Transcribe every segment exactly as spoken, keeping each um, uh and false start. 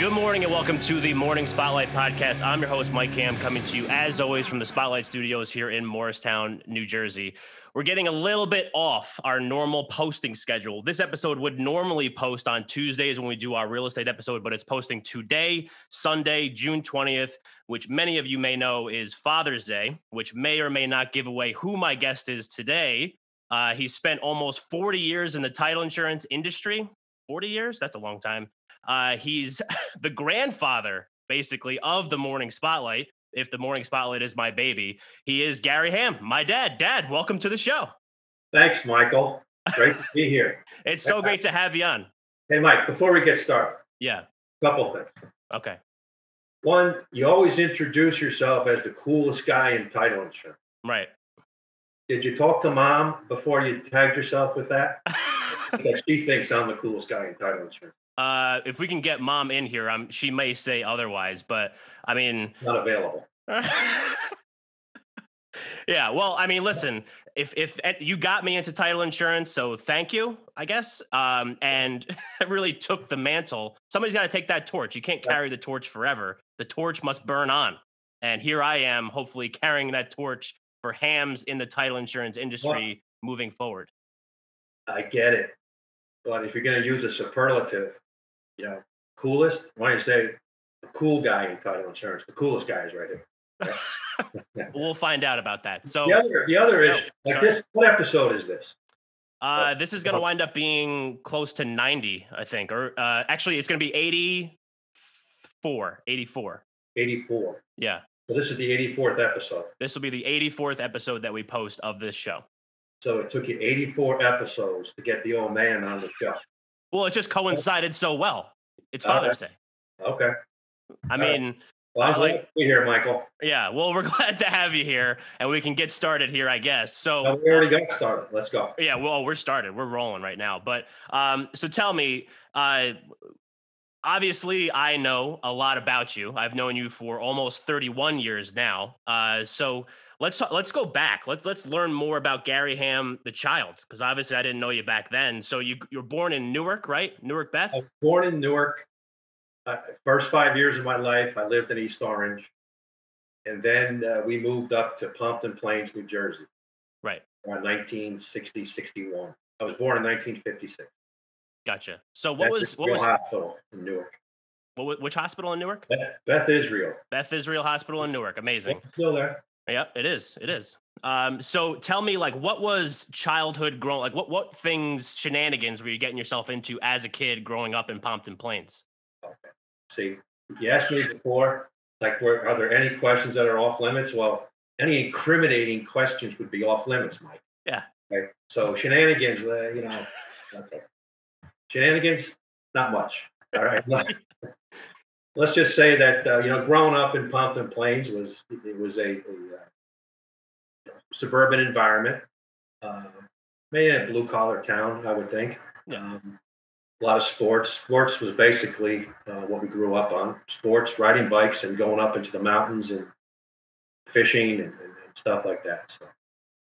Good morning and welcome to the Morning Spotlight Podcast. I'm your host, Mike Ham, coming to you, as always, from the Spotlight Studios here in Morristown, New Jersey. We're getting a little bit off our normal posting schedule. This episode would normally post on Tuesdays when we do our real estate episode, but it's posting today, Sunday, June twentieth, which many of you may know is Father's Day, which may or may not give away who my guest is today. Uh, he spent almost forty years in the title insurance industry. forty years? That's a long time. Uh, he's the grandfather, basically, of the Morning Spotlight. If the Morning Spotlight is my baby, he is Gary Ham, my dad. Dad, welcome to the show. Thanks, Michael. Great to be here. It's so great to have you on. Hey, Mike, before we get started. Yeah. A couple of things. Okay. One, you always introduce yourself as the coolest guy in title insurance. Right. Did you talk to Mom before you tagged yourself with that? Because she thinks I'm the coolest guy in title insurance. Uh, if we can get Mom in here, I'm, she may say otherwise, but I mean, not available. Yeah. Well, I mean, listen, if, if you got me into title insurance, so thank you, I guess. Um, and I really took the mantle. Somebody's got to take that torch. You can't carry the torch forever. The torch must burn on. And here I am, hopefully carrying that torch for hams in the title insurance industry well, moving forward. I get it. But if you're going to use a superlative, you know, coolest, why don't you say the cool guy in title insurance? The coolest guy is right here. Yeah. We'll find out about that. So the other, the other no, is like sorry. This. What episode is this? Uh, this is going to wind up being close to ninety, I think, or uh, actually, it's going to be eighty-four. eighty-four. eighty-four. Yeah. So this is the eighty-fourth episode. This will be the eighty-fourth episode that we post of this show. So it took you eighty-four episodes to get the old man on the show. Well, it just coincided so well. It's Father's Day. Okay. I mean, well, I'm glad to be here, Michael. Yeah. Well, we're glad to have you here, and we can get started here, I guess. So no, we already got started. Let's go. Yeah. Well, we're started. We're rolling right now. But um, so tell me, uh, obviously, I know a lot about you. I've known you for almost thirty-one years now. Uh, so let's let's go back. Let's let's learn more about Gary Ham, the child, because obviously I didn't know you back then. So you you were born in Newark, right? Newark, Beth? I was born in Newark. Uh, first five years of my life, I lived in East Orange, and then uh, we moved up to Pompton Plains, New Jersey. Right. Around nineteen sixty, sixty-one. I was born in nineteen fifty-six. Gotcha. So what Beth was Israel what was hospital in Newark? What which hospital in Newark? Beth, Beth Israel. Beth Israel Hospital in Newark. Amazing. It's still there. Yeah, it is. It is. Um, so tell me, like, what was childhood growing? Like, what what things shenanigans were you getting yourself into as a kid growing up in Pompton Plains? Okay. See, you asked me before, like, were, are there any questions that are off limits? Well, any incriminating questions would be off limits, Mike. Yeah. Okay. So shenanigans, uh, you know. Okay. Shenanigans, not much. All right. Let's just say that, uh, you know, growing up in Pompton Plains was, it was a, a uh, suburban environment, uh, maybe a blue collar town, I would think. Yeah. Um, a lot of sports. Sports was basically uh, what we grew up on. Sports, riding bikes and going up into the mountains and fishing and, and, and stuff like that. So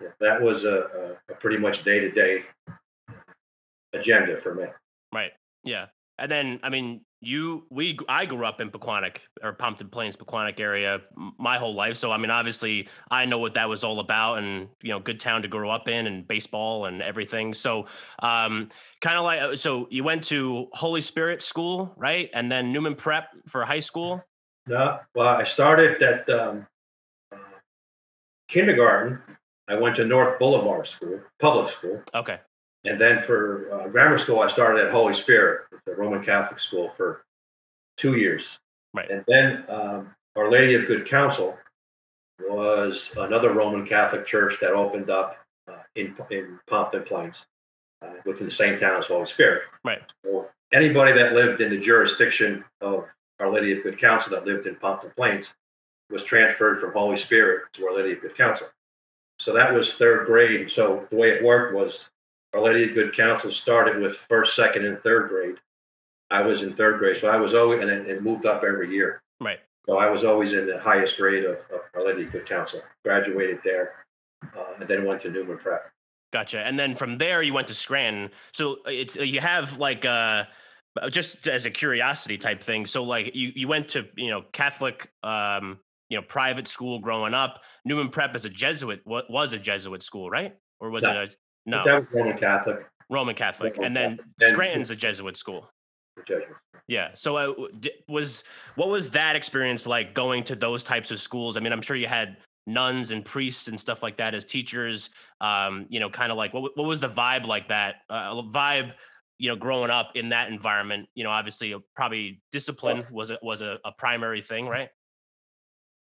yeah, that was a, a, a pretty much day-to-day agenda for me. Right. Yeah. And then, I mean, you, we, I grew up in Pequannock or Pompton Plains, Pequannock area my whole life. So, I mean, obviously I know what that was all about and, you know, good town to grow up in and baseball and everything. So, um, kind of like, so you went to Holy Spirit school, right? And then Newman Prep for high school. No, well, I started at um, kindergarten. I went to North Boulevard School, public school. Okay. And then for uh, grammar school, I started at Holy Spirit, the Roman Catholic school, for two years. Right. And then um, Our Lady of Good Counsel was another Roman Catholic church that opened up uh, in in Pompton Plains, uh, within the same town as Holy Spirit. Right. So anybody that lived in the jurisdiction of Our Lady of Good Counsel that lived in Pompton Plains was transferred from Holy Spirit to Our Lady of Good Counsel. So that was third grade. And so the way it worked was, Our Lady of Good Counsel started with first, second, and third grade. I was in third grade, so I was always, and it moved up every year. Right. So I was always in the highest grade of, of Our Lady of Good Counsel. Graduated there, uh, and then went to Newman Prep. Gotcha. And then from there, you went to Scranton. So it's you have like a just as a curiosity type thing. So like you, you went to, you know, Catholic, um, you know, private school growing up. Newman Prep as a Jesuit, what was a Jesuit school, right? Or was no. it a, no. That was Roman Catholic. Roman Catholic. Roman and Catholic. Then Scranton's a Jesuit school. Jesuit. Yeah. So uh, was, what was that experience like going to those types of schools? I mean, I'm sure you had nuns and priests and stuff like that as teachers, um, you know, kind of like what, what was the vibe like that uh, vibe, you know, growing up in that environment, you know, obviously probably discipline was, a, was a, a primary thing, right?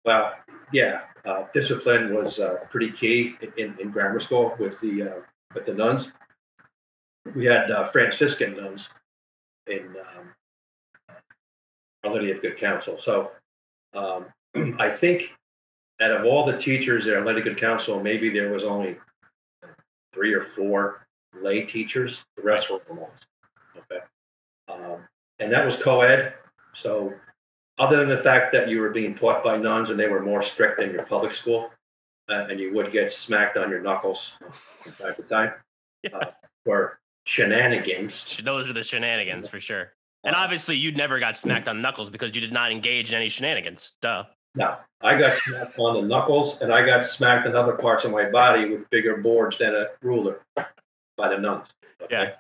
Well, yeah. Uh, discipline was uh, pretty key in, in grammar school with the, uh, with the nuns. We had uh, Franciscan nuns in um, Our Lady of Good Counsel. So um, I think out of all the teachers at Our Lady of Good Counsel, maybe there was only three or four lay teachers. The rest were monks. Okay, um, and that was co-ed. So other than the fact that you were being taught by nuns and they were more strict than your public school, uh, and you would get smacked on your knuckles from time to time, yeah. uh, for shenanigans. Those are the shenanigans for sure. And obviously, you never got smacked on the knuckles because you did not engage in any shenanigans. Duh. No, I got smacked on the knuckles, and I got smacked in other parts of my body with bigger boards than a ruler by the nuns. Okay? Yeah.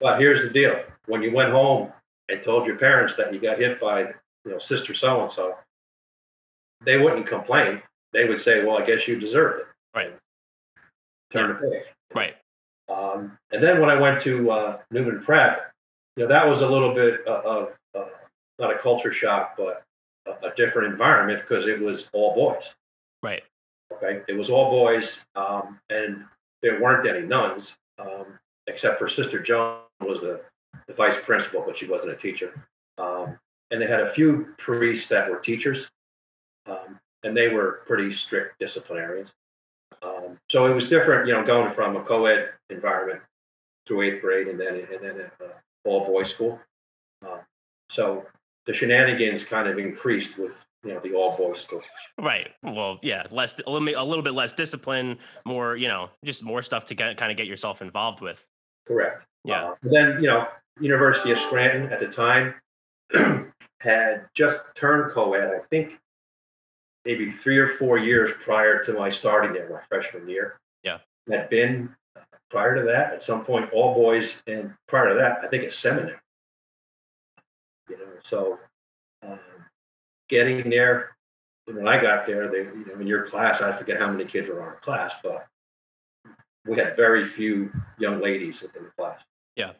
But here's the deal: when you went home and told your parents that you got hit by, you know, sister so and so, they wouldn't complain. They would say, "Well, I guess you deserved it." Right. Turn the page. Right. Um, and then when I went to uh, Newman Prep, you know, that was a little bit of, of not a culture shock, but a, a different environment because it was all boys. Right. Okay. It was all boys, um, and there weren't any nuns, um, except for Sister Joan was the, the vice principal, but she wasn't a teacher. Um, and they had a few priests that were teachers, um, and they were pretty strict disciplinarians. Um, so it was different, you know, going from a co-ed environment to eighth grade and then and then a, a all boys school. Uh, so the shenanigans kind of increased with, you know, the all boys school. Right. Well, yeah, less a little, a little bit less discipline, more, you know, just more stuff to get, kind of get yourself involved with. Correct. Yeah. Uh, then, you know, University of Scranton at the time had just turned co-ed, I think, maybe three or four years prior to my starting there, my freshman year. Yeah. Had been, prior to that, at some point, all boys, and prior to that, I think it's seminary. You know, so um, getting there, when I got there, they, you know, in your class, I forget how many kids were in our class, but we had very few young ladies in the class. Yeah.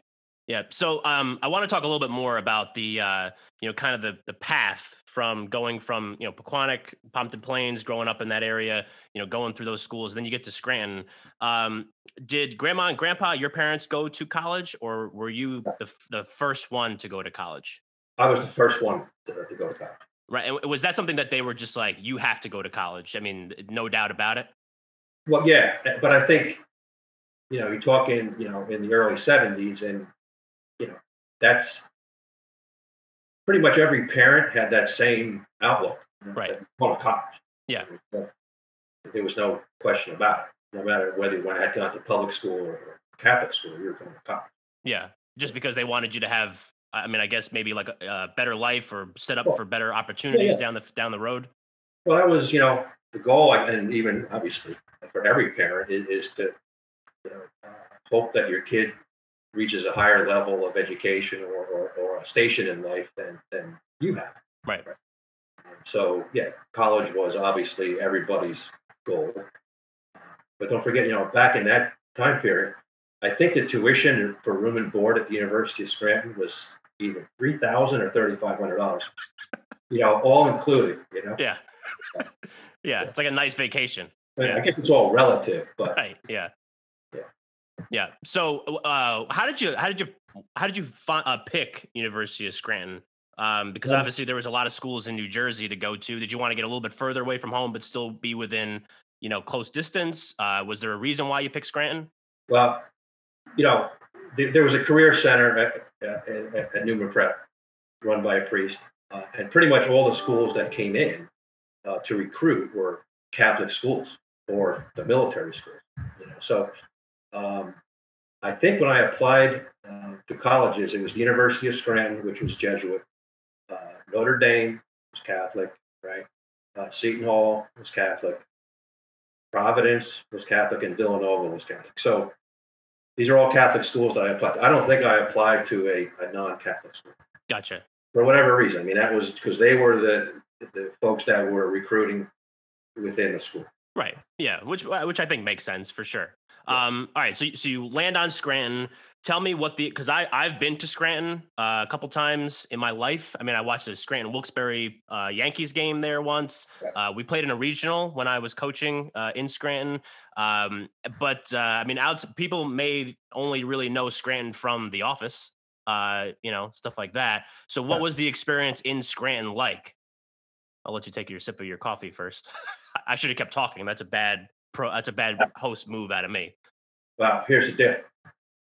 Yeah. So um, I want to talk a little bit more about the, uh, you know, kind of the the path from going from, you know, Pequannock, Pompton Plains, growing up in that area, you know, going through those schools, and then you get to Scranton. Um, did grandma and grandpa, your parents, go to college, or were you the the first one to go to college? I was the first one to, to go to college. Right. And was that something that they were just like, you have to go to college? I mean, no doubt about it. Well, yeah. But I think, you know, you're talking, you know, in the early seventies, and you know, that's pretty much every parent had that same outlook. You know, right. On college. Yeah. There was no question about it. No matter whether you had gone to public school or Catholic school, you were going to college. Yeah. Just because they wanted you to have, I mean, I guess maybe like a, a better life or set up well, for better opportunities yeah, yeah. down the down the road. Well, that was, you know, the goal, and even obviously for every parent is, is to, you know, uh, hope that your kid reaches a higher level of education or, or, or a station in life than, than you have. Right. Right. So yeah, college was obviously everybody's goal, but don't forget, you know, back in that time period, I think the tuition for room and board at the University of Scranton was either three thousand dollars or thirty-five hundred dollars, you know, all included, you know? Yeah. yeah. Yeah. It's like a nice vacation. I mean, yeah. I guess it's all relative, but right. Yeah. Yeah. So, uh, how did you, how did you, how did you find, uh, pick University of Scranton? Um, because yeah. obviously there was a lot of schools in New Jersey to go to. Did you want to get a little bit further away from home, but still be within, you know, close distance? Uh, was there a reason why you picked Scranton? Well, you know, th- there was a career center at, at, at, at Newman Prep run by a priest, uh, and pretty much all the schools that came in uh, to recruit were Catholic schools or the military schools. You know, so. Um, I think when I applied uh, to colleges, it was the University of Scranton, which was Jesuit, uh, Notre Dame was Catholic, right? Uh, Seton Hall was Catholic, Providence was Catholic, and Villanova was Catholic. So these are all Catholic schools that I applied to. I don't think I applied to a, a non-Catholic school. Gotcha. For whatever reason. I mean, that was because they were the the folks that were recruiting within the school. Right. Yeah. Which which I think makes sense for sure. Yeah. Um, all right. So, so you land on Scranton. Tell me what the, because I, I've been to Scranton uh, a couple times in my life. I mean, I watched the Scranton Wilkes-Barre uh, Yankees game there once. Uh, we played in a regional when I was coaching uh, in Scranton. Um, but uh, I mean, out, people may only really know Scranton from The Office, uh, you know, stuff like that. So what was the experience in Scranton like? I'll let you take your sip of your coffee first. I should have kept talking. That's a bad pro. That's a bad host move out of me. Well, here's the deal.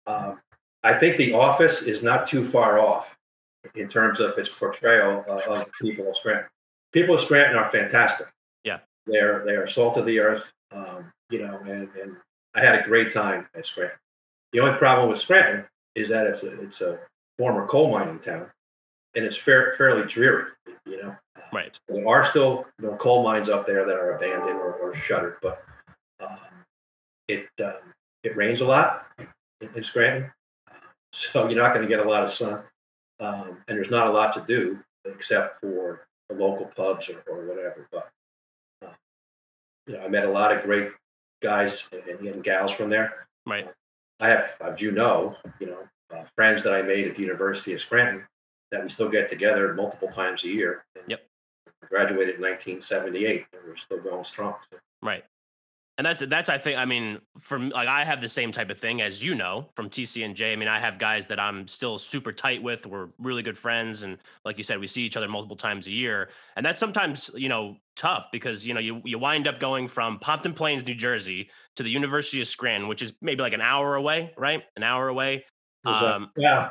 Um, I think The Office is not too far off in terms of its portrayal uh, of people of Scranton. People of Scranton are fantastic. Yeah, they're they are salt of the earth. Um, you know, and, and I had a great time at Scranton. The only problem with Scranton is that it's a, it's a former coal mining town, and it's fair, fairly dreary. You know, right? Uh, there are still you know, coal mines up there that are abandoned or, or shuttered, but um, it um, it rains a lot in, in Scranton. So you're not going to get a lot of sun, um, and there's not a lot to do except for the local pubs or, or whatever. But uh, you know, I met a lot of great guys and, and gals from there. Right. Uh, I have, as you know, you know, uh, friends that I made at the University of Scranton that we still get together multiple times a year. And yep. Graduated in nineteen seventy-eight, and we're still going strong. So. Right. And that's, that's, I think, I mean, from like, I have the same type of thing as, you know, from T C N J. I mean, I have guys that I'm still super tight with. We're really good friends. And like you said, we see each other multiple times a year. And that's sometimes, you know, tough because, you know, you, you wind up going from Pompton Plains, New Jersey to the University of Scranton, which is maybe like an hour away, right? An hour away. Um, yeah.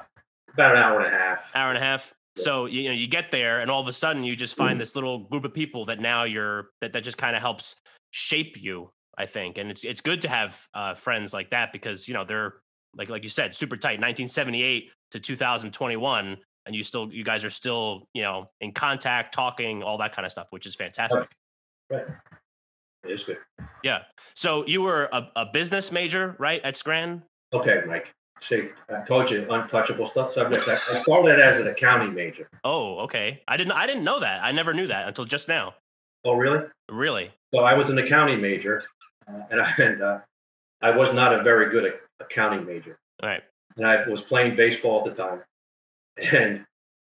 About an hour and a half. Hour and a half. So, you know, you get there and all of a sudden you just find this little group of people that now you're, that, that just kind of helps shape you, I think. And it's, it's good to have uh, friends like that because, you know, they're like, like you said, super tight, nineteen seventy-eight to two thousand twenty-one. And you still, you guys are still, you know, in contact, talking, all that kind of stuff, which is fantastic. Right. Right. It is good. Yeah. So you were a, a business major, right? At Scranton? Okay, Mike. See, I told you untouchable stuff subjects. I, I started as an accounting major. Oh, okay. I didn't. I didn't know that. I never knew that until just now. Oh, really? Really? So I was an accounting major, uh, and I and uh, I was not a very good accounting major. All right. And I was playing baseball at the time, and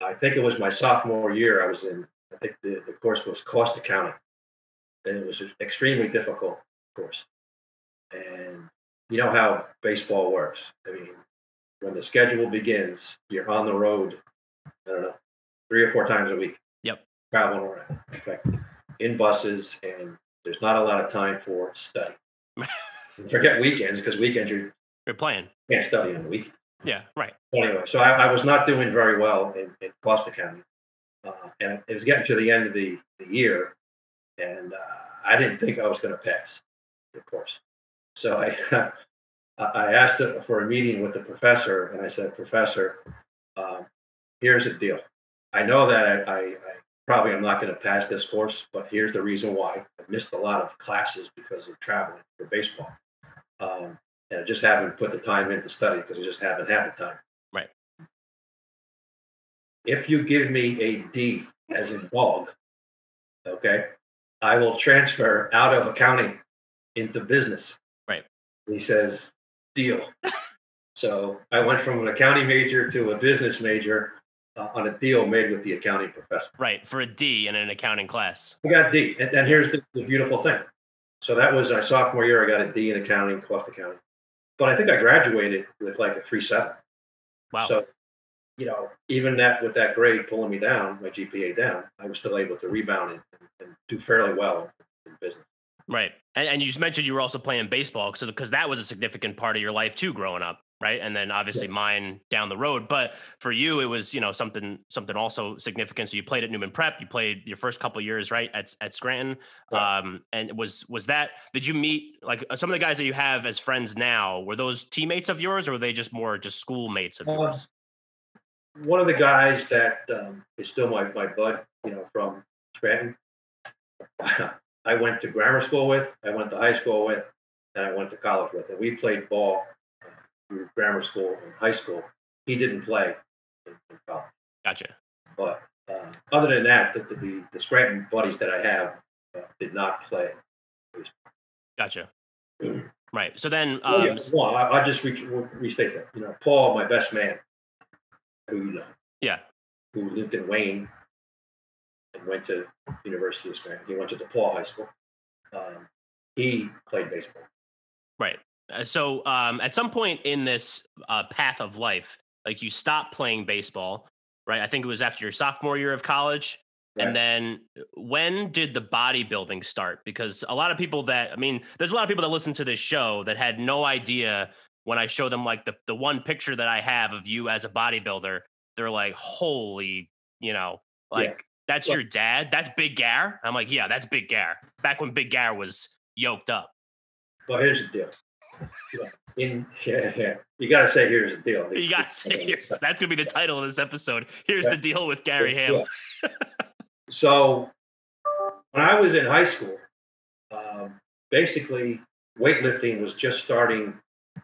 I think it was my sophomore year. I was in. I think the, the course was cost accounting, and it was an extremely difficult course, and. You know how baseball works. I mean, when the schedule begins, you're on the road, I don't know, three or four times a week. Yep. Traveling around, okay, in buses, and there's not a lot of time for study. Forget weekends, because weekends you're, you're playing. You can't study on the weekend. Yeah, right. Anyway, so I, I was not doing very well in, in Boston County. Uh, and it was getting to the end of the, the year, and uh, I didn't think I was going to pass, of course. So I I asked for a meeting with the professor, and I said, Professor, um, here's the deal. I know that I, I, I probably am not going to pass this course, but here's the reason why. I missed a lot of classes because of traveling for baseball. Um, and I just haven't put the time in to study because I just haven't had the time. Right. If you give me a D as in dog, okay, I will transfer out of accounting into business. He says, deal. So I went from an accounting major to a business major uh, on a deal made with the accounting professor. Right, for a D in an accounting class. I got a D. And, and here's the, the beautiful thing. So that was my sophomore year. I got a D in accounting, cost accounting. But I think I graduated with like a three point seven. Wow. So, you know, even that with that grade pulling me down, my G P A down, I was still able to rebound and, and do fairly well in business. Right. And, and you mentioned you were also playing baseball because that was a significant part of your life, too, growing up. right? And then obviously yeah. mine down the road. But for you, it was, you know, something something also significant. So you played at Newman Prep, you played your first couple of years, right, at at Scranton. Yeah. Um, and was was that, did you meet, like, some of the guys that you have as friends now, were those teammates of yours, or were they just more just schoolmates of uh, yours? One of the guys that um, is still my, my bud, you know, from Scranton, I went to grammar school with, I went to high school with, and I went to college with. And we played ball through grammar school and high school. He didn't play in, in college. Gotcha. But uh, other than that, the, the, the Scranton buddies that I have uh, did not play. Gotcha. Mm-hmm. Right. So then... Um, yeah, well, I, I'll just re- restate that. You know, Paul, my best man, who, you know, yeah, who lived in Wayne and went to University of Scranton. He went to DePaul High School. Um, he played baseball. Right. So um, at some point in this uh, path of life, like, you stopped playing baseball, right? I think it was after your sophomore year of college. Right. And then when did the bodybuilding start? Because a lot of people that, I mean, there's a lot of people that listen to this show that had no idea when I show them, like, the, the one picture that I have of you as a bodybuilder, they're like, holy, you know, like, yeah. that's yeah. your dad? That's Big Gar? I'm like, yeah, that's Big Gar. Back when Big Gar was yoked up. Well, here's the deal. In, yeah, yeah. You got to say, here's the deal. You got to say, here's, that's going to be the title of this episode. Here's yeah. the deal with Gary Ham. Yeah. So when I was in high school, um, basically weightlifting was just starting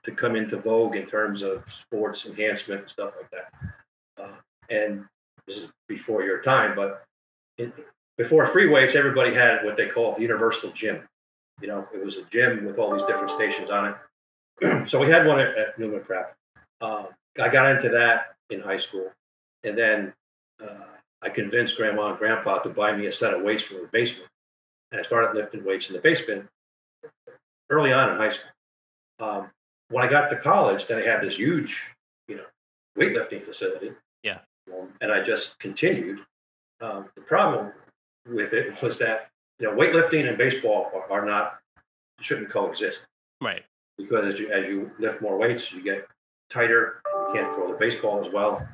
to come into vogue in terms of sports enhancement and stuff like that. Uh, and this is before your time, but it, before free weights, everybody had what they called the universal gym. You know, it was a gym with all these different stations on it. So we had one at, at Newman Prep. Um, I got into that in high school. And then uh, I convinced Grandma and Grandpa to buy me a set of weights from the basement. And I started lifting weights in the basement early on in high school. Um, when I got to college, then I had this huge, you know, weightlifting facility. Yeah. Um, and I just continued. Um, the problem with it was that, you know, weightlifting and baseball are, are not, shouldn't coexist. Right. Because as you, as you lift more weights, you get tighter. You can't throw the baseball as well.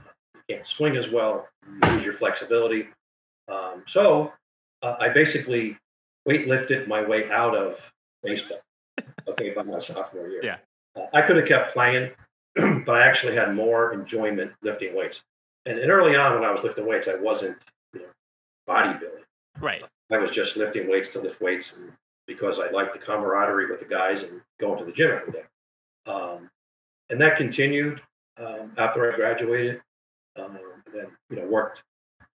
You can't swing as well. You lose your flexibility. Um, so uh, I basically weightlifted my way out of baseball. Okay, by my sophomore year. Yeah. Uh, I could have kept playing, but I actually had more enjoyment lifting weights. And, and early on when I was lifting weights, I wasn't, you know, bodybuilding. Right. I was just lifting weights to lift weights, and because I liked the camaraderie with the guys and going to the gym every day. Um, and that continued um, after I graduated. Um, and then, you know, worked,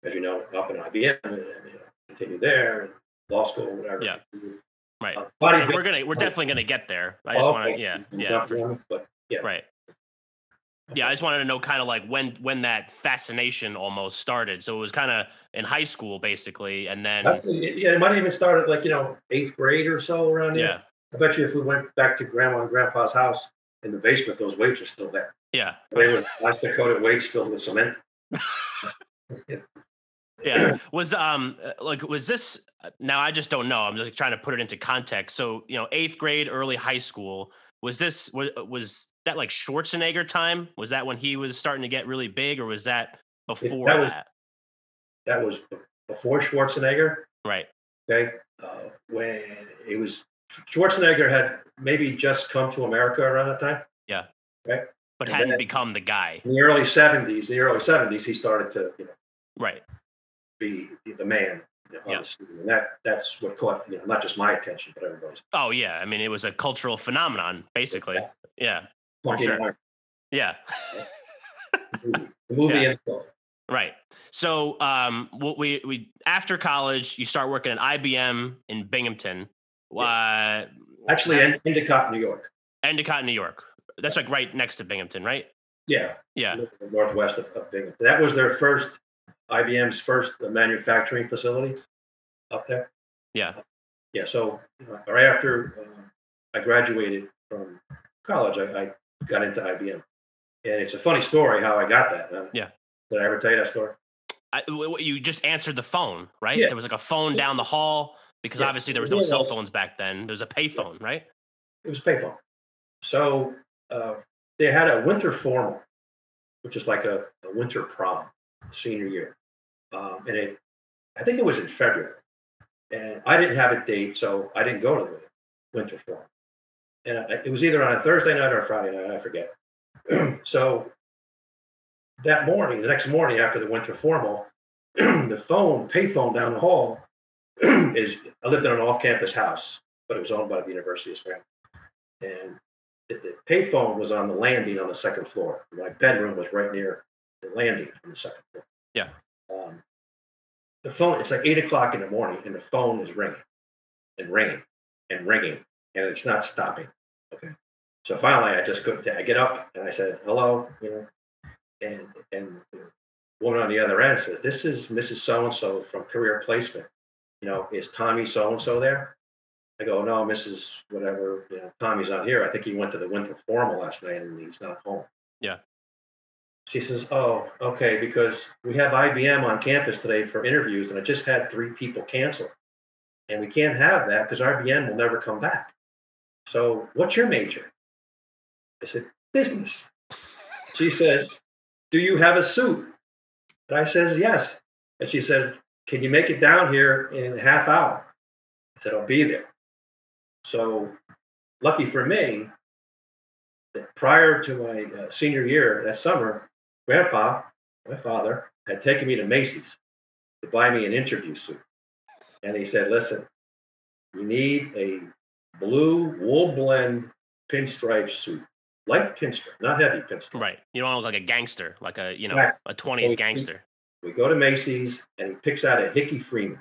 as you know, up in I B M and, and you know, continued there, and law school, or whatever. Yeah, right. Uh, body we're gonna, we're definitely gonna get there. I just oh, want to, okay. yeah, yeah, for, but, yeah, right. Yeah, I just wanted to know kind of like when when that fascination almost started. So it was kind of in high school, basically, and then... Yeah, it might even start at like, you know, eighth grade or so around there. Yeah. I bet you if we went back to Grandma and Grandpa's house in the basement, those weights are still there. Yeah. They were plastic coated weights filled with cement. yeah. Yeah. Was, um, like, was this... Now, I just don't know. I'm just trying to put it into context. So, you know, eighth grade, early high school, was this... was, was that like Schwarzenegger time? Was that when he was starting to get really big, or was that before that? Was, that? that was before Schwarzenegger. Right. Okay. Uh, when it was, Schwarzenegger had maybe just come to America around that time. Yeah. Right. But and hadn't become the guy. In the early seventies, the early seventies, he started to, you know, right, be the man. You know, yeah. And that, that's what caught, you know, not just my attention, but everybody's. Oh yeah. I mean, it was a cultural phenomenon, basically. Yeah. yeah. For sure. Yeah. The movie yeah. and stuff. Right. So um, what we, we after college, you start working at I B M in Binghamton. Yeah. Uh, Actually, in Endicott, New York. Endicott, New York. That's like right next to Binghamton, right? Yeah. Yeah. Northwest of, of Binghamton. That was their first, I B M's first manufacturing facility up there. Yeah. Uh, yeah. So uh, right after uh, I graduated from college, I, I got into I B M, and it's a funny story how I got that. Huh? Yeah, did I ever tell you that story? I, you just answered the phone, right? Yeah. There was like a phone down the hall because yeah. obviously there was no yeah. cell phones back then. There was a payphone, yeah. right? It was a payphone. So uh, they had a winter formal, which is like a, a winter prom senior year. Um, and it, I think it was in February. And I didn't have a date, so I didn't go to the winter formal. And I, it was either on a Thursday night or a Friday night, I forget. So that morning, the next morning after the winter formal, the phone, pay phone down the hall is, I lived in an off-campus house, but it was owned by the University of Scranton. And the, the pay phone was on the landing on the second floor. My bedroom was right near the landing on the second floor. Yeah. Um, the phone, it's like eight o'clock in the morning, and the phone is ringing and ringing and ringing, and it's not stopping. Okay. So finally, I just couldn't, I get up and I said, hello, you know, and, and the woman on the other end says, this is Missus So-and-so from Career Placement. You know, is Tommy so-and-so there? I go, no, Missus Whatever, you know, Tommy's not here. I think he went to the winter formal last night and he's not home. Yeah. She says, oh, okay, because we have I B M on campus today for interviews, and I just had three people cancel. And we can't have that because I B M will never come back. So what's your major? I said, business. She says, do you have a suit? And I says, yes. And she said, can you make it down here in a half hour? I said, I'll be there. So lucky for me, that prior to my uh, senior year that summer, Grandpa, my father, had taken me to Macy's to buy me an interview suit. And he said, listen, you need a blue wool blend pinstripe suit, light pinstripe, not heavy pinstripe. Right. You don't look like a gangster, like a, you know, right. a twenties so gangster. We, we go to Macy's and he picks out a Hickey Freeman.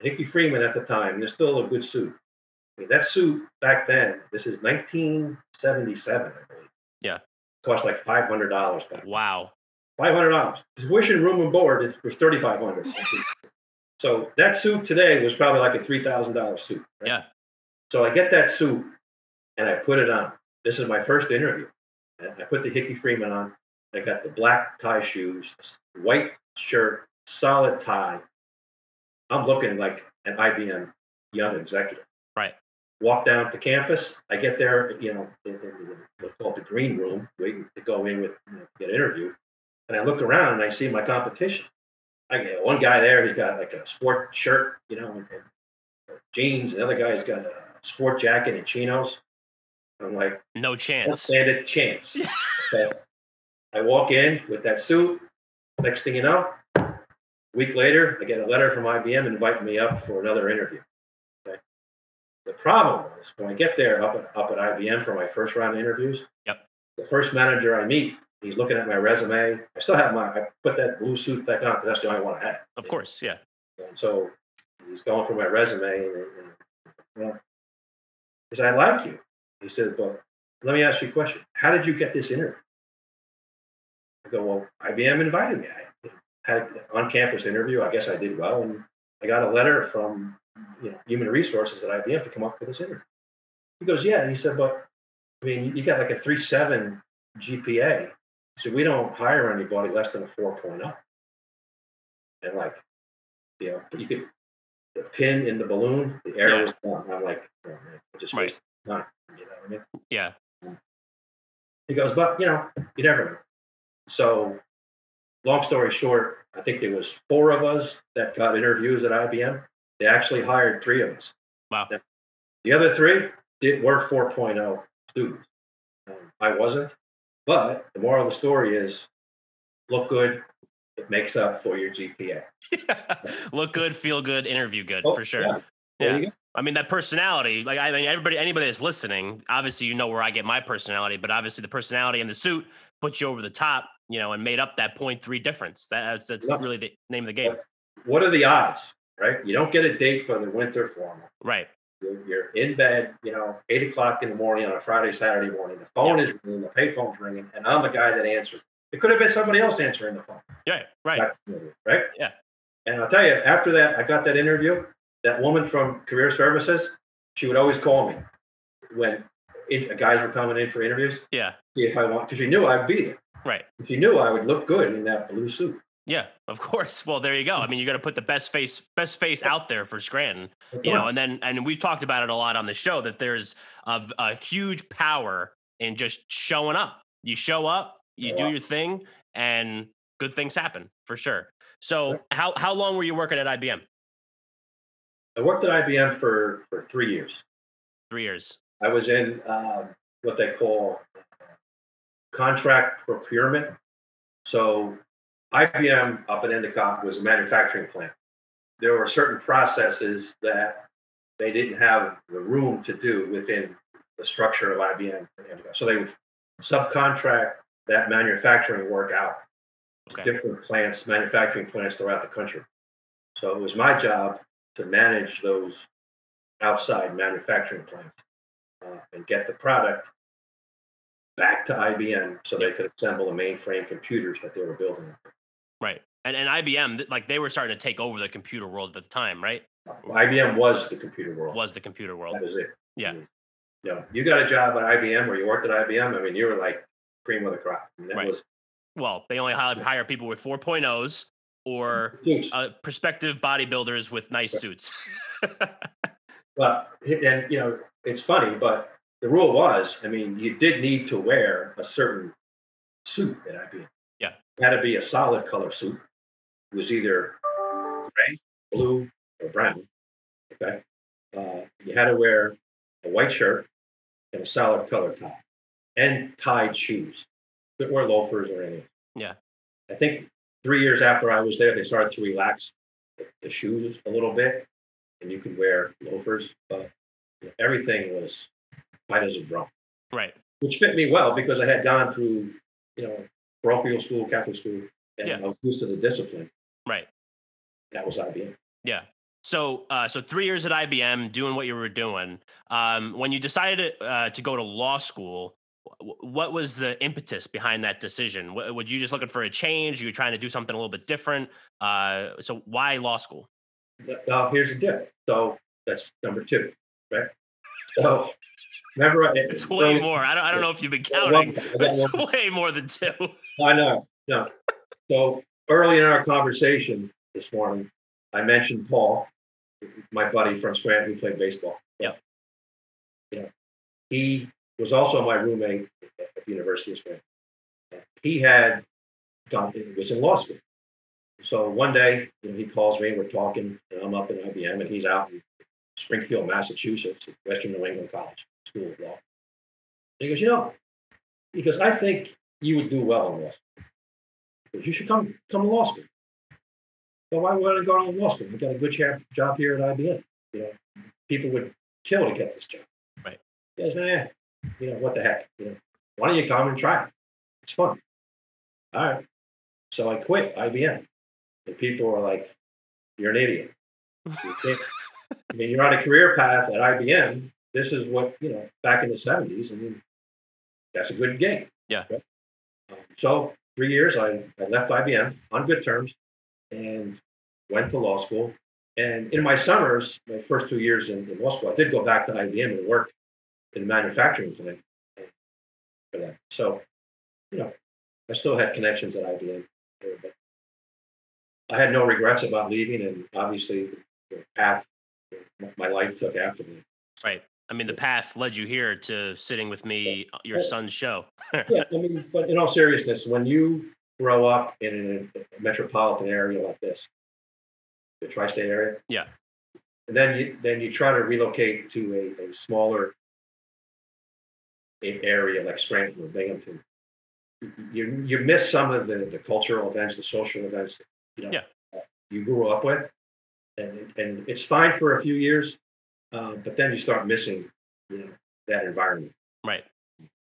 Hickey Freeman at the time, there's still a good suit. I mean, that suit back then, this is nineteen seventy-seven, I believe. Yeah. Cost like five hundred dollars back. Wow. five hundred dollars. Tuition, room, and board was thirty-five hundred dollars. So that suit today was probably like a three thousand dollars suit. Right? Yeah. So I get that suit and I put it on. This is my first interview. And I put the Hickey Freeman on. I got the black tie shoes, white shirt, solid tie. I'm looking like an I B M young executive. Right. Walk down to campus. I get there, you know, in, in what's called the green room, waiting to go in with, you know, get interviewed. And I look around and I see my competition. I get one guy there, he's got like a sport shirt, you know, and, and jeans. Another guy's got a sport jacket and chinos. I'm like, no chance. Stand a chance. So I walk in with that suit. Next thing you know, a week later, I get a letter from I B M inviting me up for another interview. The problem was when I get there up at, up at I B M for my first round of interviews, yep. The first manager I meet, he's looking at my resume. I still have my, I put that blue suit back on because that's the only one I had. Of course, yeah. And so he's going through my resume. And, and, you know, he said, I like you. He said, but let me ask you a question. How did you get this interview? I go, well, I B M invited me. I had an on-campus interview. I guess I did well. And I got a letter from, you know, human resources at I B M to come up with this interview. He goes, yeah. And he said, but I mean, you got like a three point seven G P A. He said, we don't hire anybody less than a four point oh. And like, you know, you could, the pin in the balloon, the air yeah. was gone. And I'm like, oh, man, I just wasted time. You know what I mean? Yeah. He goes, but you know, you never know. So long story short, I think there was four of us that got interviews at I B M. They actually hired three of us. Wow. Now, the other three did, were four point oh students. Um, I wasn't. But the moral of the story is, look good. It makes up for your G P A. Look good, feel good, interview good, oh, for sure. Yeah. Yeah. Go. I mean, that personality, like, I mean, everybody, anybody that's listening, obviously, you know where I get my personality, but obviously the personality and the suit put you over the top, you know, and made up that point three difference. That's, that's yeah. really the name of the game. What are the odds? Right. You don't get a date for the winter formal. Right. You're, you're in bed, you know, eight o'clock in the morning on a Friday, Saturday morning. The phone yep. is ringing, the pay phone's ringing, and I'm the guy that answers. It could have been somebody else answering the phone. Yeah. Right. Right. Yeah. And I'll tell you, after that, I got that interview. That woman from Career Services, she would always call me when it, guys were coming in for interviews. Yeah. See if I want, because she knew I'd be there. Right. She knew I would look good in that blue suit. Yeah, of course. Well, there you go. I mean, you got to put the best face, best face out there for Scranton, you know, and then, and we've talked about it a lot on the show that there's a, a huge power in just showing up You show up, you yeah. do your thing, and good things happen for sure. So how, how long were you working at I B M? I worked at I B M for, for three years. Three years. I was in um, what they call contract procurement. So I B M up at Endicott was a manufacturing plant. There were certain processes that they didn't have the room to do within the structure of I B M. So they would subcontract that manufacturing work out. Okay. Different plants, manufacturing plants throughout the country. So it was my job to manage those outside manufacturing plants uh, and get the product back to I B M so they could assemble the mainframe computers that they were building. Right. And and I B M, like they were starting to take over the computer world at the time, right? I B M was the computer world. Was the computer world. That was it. Yeah. I mean, you know, you got a job at I B M or you worked at I B M. I mean, you were like cream of the crop. I mean, that right. was Well, they only hire people with four point ohs or uh, prospective bodybuilders with nice suits. Well, and, you know, it's funny, but the rule was, I mean, you did need to wear a certain suit at I B M. Yeah. It had to be a solid color suit. It was either gray, blue, or brown. Okay. Uh, you had to wear a white shirt and a solid color tie and tied shoes. That were loafers or anything. Yeah. I think three years after I was there, they started to relax the, the shoes a little bit, and you could wear loafers, but you know, everything was tight as a drum. Right. Which fit me well because I had gone through, you know, parochial school, Catholic school, and yeah. I was used to the discipline. Right. That was I B M. Yeah. So, uh, so three years at I B M doing what you were doing. Um, when you decided uh, to go to law school, what was the impetus behind that decision? Were you just looking for a change? You were trying to do something a little bit different. Uh, so why law school? Uh, here's the dip. So that's number two, right? So remember, it, it's way so, more. I don't. I don't know if you've been counting. One, but it's one. way more than two. I know. No. So early in our conversation this morning, I mentioned Paul, my buddy from Scranton who played baseball. Yeah. You know, he. was also my roommate at the University of Scranton. He had gone, was in law school. So one day, you know, he calls me, we're talking, and I'm up in I B M, and he's out in Springfield, Massachusetts, at Western New England College, School of Law. And he goes, you know, he goes, I think you would do well in law school. He goes, you should come, come to law school. So why would I go to law school? I've got a good job here at I B M. You know, people would kill to get this job. Right. He goes, nah. You know, what the heck? You know, why don't you come and try it? It's fun. All right. So I quit I B M. And people were like, you're an idiot. You can't, I mean, you're on a career path at I B M. This is what, you know, back in the seventies. I mean, that's a good gig. Yeah. Right? Um, so three years, I, I left I B M on good terms and went to law school. And in my summers, my first two years in, in law school, I did go back to I B M and work. In manufacturing plant for that. So, you know, I still had connections at I B M, but I had no regrets about leaving. And obviously, the path my life took after me. Right. I mean, the path led you here to sitting with me, yeah. your son's show. Yeah. I mean, but in all seriousness, when you grow up in a metropolitan area like this, the tri-state area, yeah, and then you then you try to relocate to a, a smaller an area like Scranton or Binghamton, you you miss some of the, the cultural events, the social events that, you know, yeah. you grew up with, and and it's fine for a few years, uh, but then you start missing, you know, that environment. Right.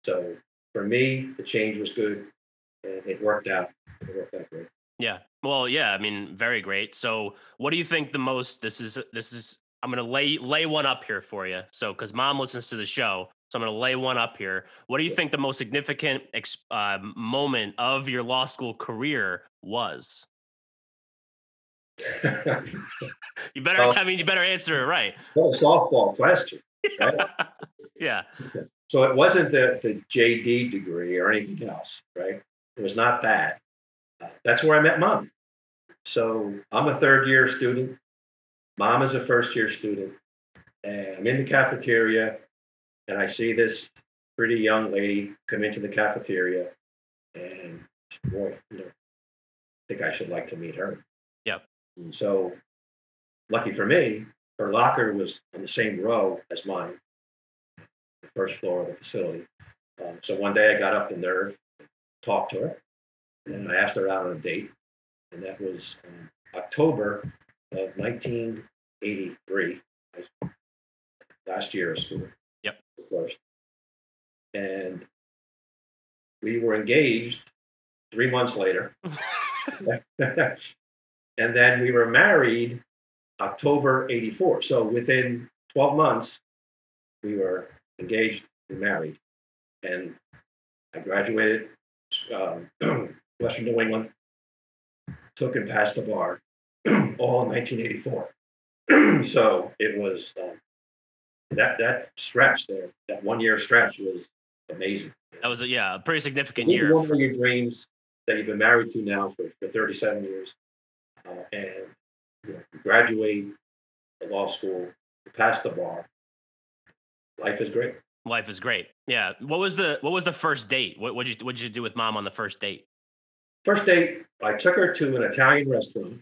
So for me, the change was good, and it worked out. It worked out great. Yeah. Well, yeah. I mean, very great. So, what do you think the most? This is this is. I'm gonna lay lay one up here for you. So, because Mom listens to the show. So I'm going to lay one up here. What do you think the most significant uh, moment of your law school career was? You better, uh, I mean, you better answer it right. Well, softball question, right? Yeah. So it wasn't the, the J D degree or anything else, right? It was not that. Uh, that's where I met Mom. So I'm a third year student. Mom is a first year student. And I'm in the cafeteria. And I see this pretty young lady come into the cafeteria, and boy, you know, I think I should like to meet her. Yep. And so, lucky for me, her locker was on the same row as mine, the first floor of the facility. Um, so one day I got up the nerve, talked to her, and I asked her out on a date, and that was um, October of nineteen eighty-three. Last year of school. Yep. The first. And we were engaged three months later. And then we were married October eighty-four. So within twelve months, we were engaged and married. And I graduated um, Western New England, took and passed the bar, all in nineteen eighty-four. So it was um, that that stretch there, that one year stretch was amazing. That was a, yeah, a pretty significant year. One of your dreams that you've been married to now for, for thirty-seven years, uh, and you know, you graduate the law school, you pass the bar. Life is great. Life is great. Yeah. What was the what was the first date? What what did you what did you do with mom on the first date? First date, I took her to an Italian restaurant.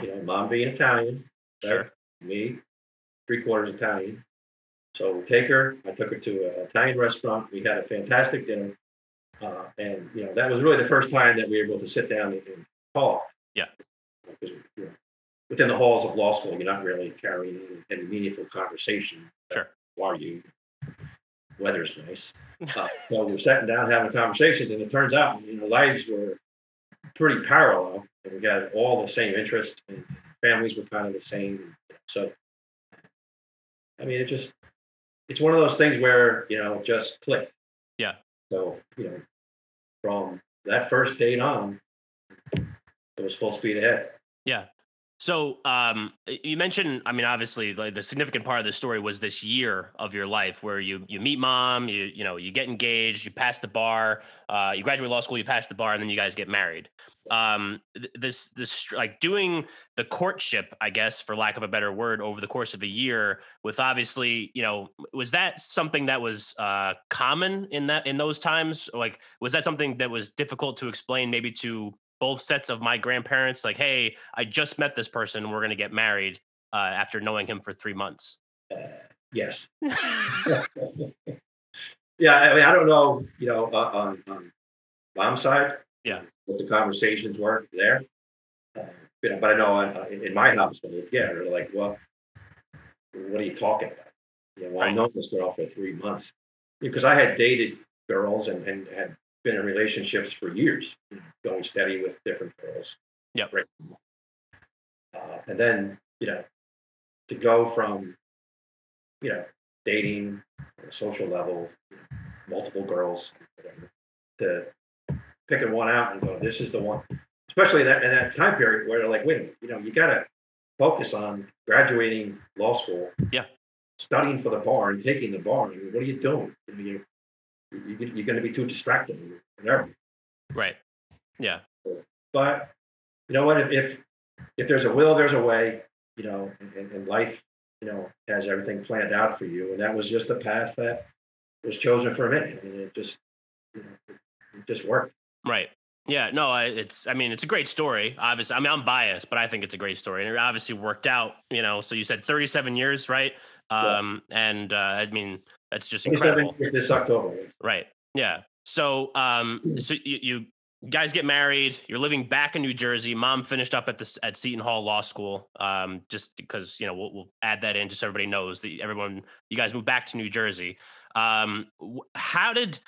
You know, mom being Italian. Sure. Me, three quarters Italian. So we take her, I took her to an Italian restaurant. We had a fantastic dinner. Uh, and, you know, that was really the first time that we were able to sit down and, and talk. Yeah. Because, you know, within the halls of law school, you're not really carrying any, any meaningful conversation. Sure. Who are you? Weather's nice. Uh, so we're sitting down having conversations. And it turns out, you know, lives were pretty parallel. And we had all the same interests. And families were kind of the same. So, I mean, it just... it's one of those things where, you know, just click. Yeah. So, you know, from that first date on, it was full speed ahead. Yeah. So um, you mentioned, I mean, obviously, like, the significant part of the story was this year of your life where you you meet mom, you you know, you get engaged, you pass the bar, uh, you graduate law school, you pass the bar, and then you guys get married. Um, this this like doing the courtship, I guess, for lack of a better word, over the course of a year with obviously, you know, was that something that was uh, common in that in those times? Like, was that something that was difficult to explain maybe to both sets of my grandparents, like, hey, I just met this person. We're going to get married uh, after knowing him for three months. Uh, yes. yeah. I mean, I don't know, you know, uh, on, on mom's side, yeah, what the conversations were there. Uh, you know, but I know on, uh, in, in my house, yeah, they're like, well, what are you talking about? You know, well, right. I've known this girl for three months because I had dated girls and, and had been in relationships for years, going steady with different girls. Yep. Right. Uh, and then, you know, to go from, you know, dating on a social level, you know, multiple girls, whatever, to picking one out and go, this is the one, especially that in that time period where they're like, wait a minute, you know, you got to focus on graduating law school, yeah, studying for the bar and taking the bar. I mean, what are you doing? I mean, you you're going to be too distracted, whatever. Right. Yeah. But you know what? If if, if there's a will, there's a way. You know, and, and life, you know, has everything planned out for you, and that was just the path that was chosen for me. I mean, it just, you know, it just worked. Right. Yeah. No. I, it's. I mean, it's a great story. Obviously, I mean, I'm biased, but I think it's a great story, and it obviously worked out. You know, so you said thirty-seven years, right? Um, yeah. And uh, I mean. That's just incredible. This October. Right. Yeah. So, um, so you, you guys get married. You're living back in New Jersey. Mom finished up at the at Seton Hall Law School. Um, just because you know we'll, we'll add that in, just so everybody knows that everyone you guys moved back to New Jersey. Um, how did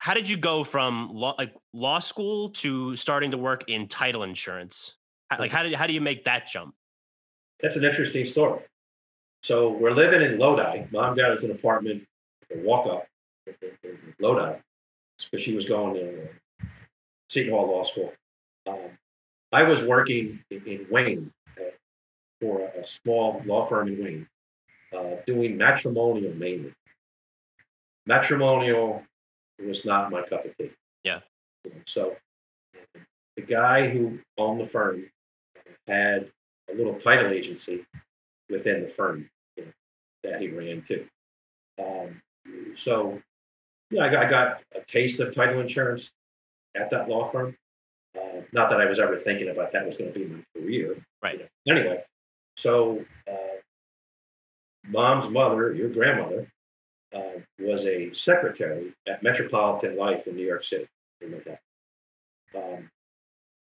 how did you go from law, like law school to starting to work in title insurance? Like how did how do you make that jump? That's an interesting story. So we're living in Lodi. Mom got us an apartment. Walk up in Lodi because she was going to Seton Hall Law School. Um, I was working in, in Wayne uh, for a, a small law firm in Wayne, uh, doing matrimonial mainly. Matrimonial was not my cup of tea. Yeah. So the guy who owned the firm had a little title agency within the firm, you know, that he ran to. Um, So yeah, I got, I got a taste of title insurance at that law firm. Uh, not that I was ever thinking about that was going to be my career. Right. You know. Anyway, so uh, mom's mother, your grandmother, uh, was a secretary at Metropolitan Life in New York City. Um,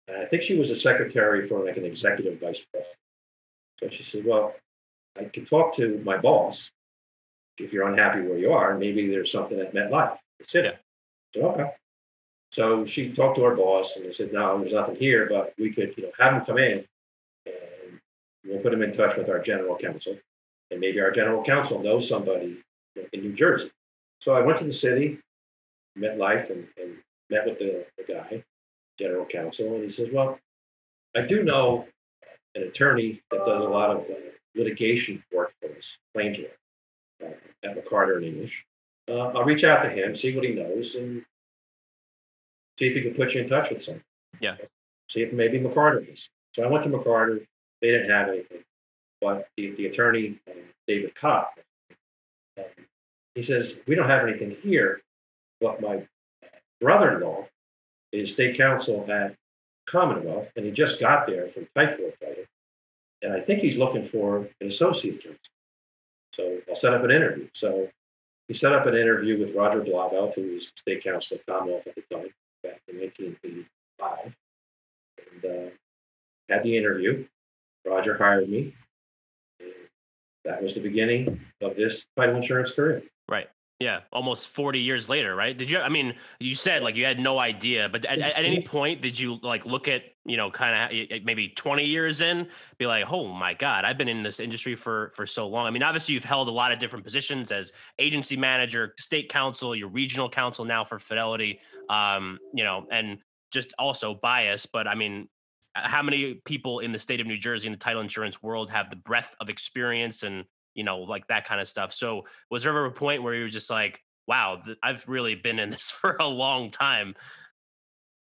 and I think she was a secretary for like an executive vice president. So she said, well, I can talk to my boss if you're unhappy where you are. Maybe there's something at MetLife. I said, yeah. I said, okay. So she talked to her boss and they said, no, there's nothing here, but we could, you know, have him come in and we'll put him in touch with our general counsel. And maybe our general counsel knows somebody in New Jersey. So I went to the city, MetLife, and, and met with the, the guy, general counsel, and he says, well, I do know an attorney that does a lot of uh, litigation work for us, claims work, uh, at McCarter in English. Uh, I'll reach out to him, see what he knows, and see if he can put you in touch with someone. Yeah. See if maybe McCarter is. So I went to McCarter. They didn't have anything. But the, the attorney, uh, David Cobb, uh, he says, we don't have anything here, but my brother-in-law is state counsel at Commonwealth, and he just got there from Pikeville, and I think he's looking for an associate counsel. So I'll set up an interview. So he set up an interview with Roger Blauvelt, who was state counsel at Commonwealth at the time, back in nineteen eighty-five, and uh, had the interview. Roger hired me. And that was the beginning of this title insurance career. Right. Yeah, almost forty years later, right? Did you? I mean, you said like you had no idea, but at, at any point, did you like look at, you know, kind of maybe twenty years in, be like, oh my God, I've been in this industry for for so long. I mean, obviously, you've held a lot of different positions as agency manager, state counsel, your regional counsel now for Fidelity, um, you know, and just also bias. But I mean, how many people in the state of New Jersey in the title insurance world have the breadth of experience and, you know, like that kind of stuff. So was there ever a point where you were just like, wow, th- I've really been in this for a long time?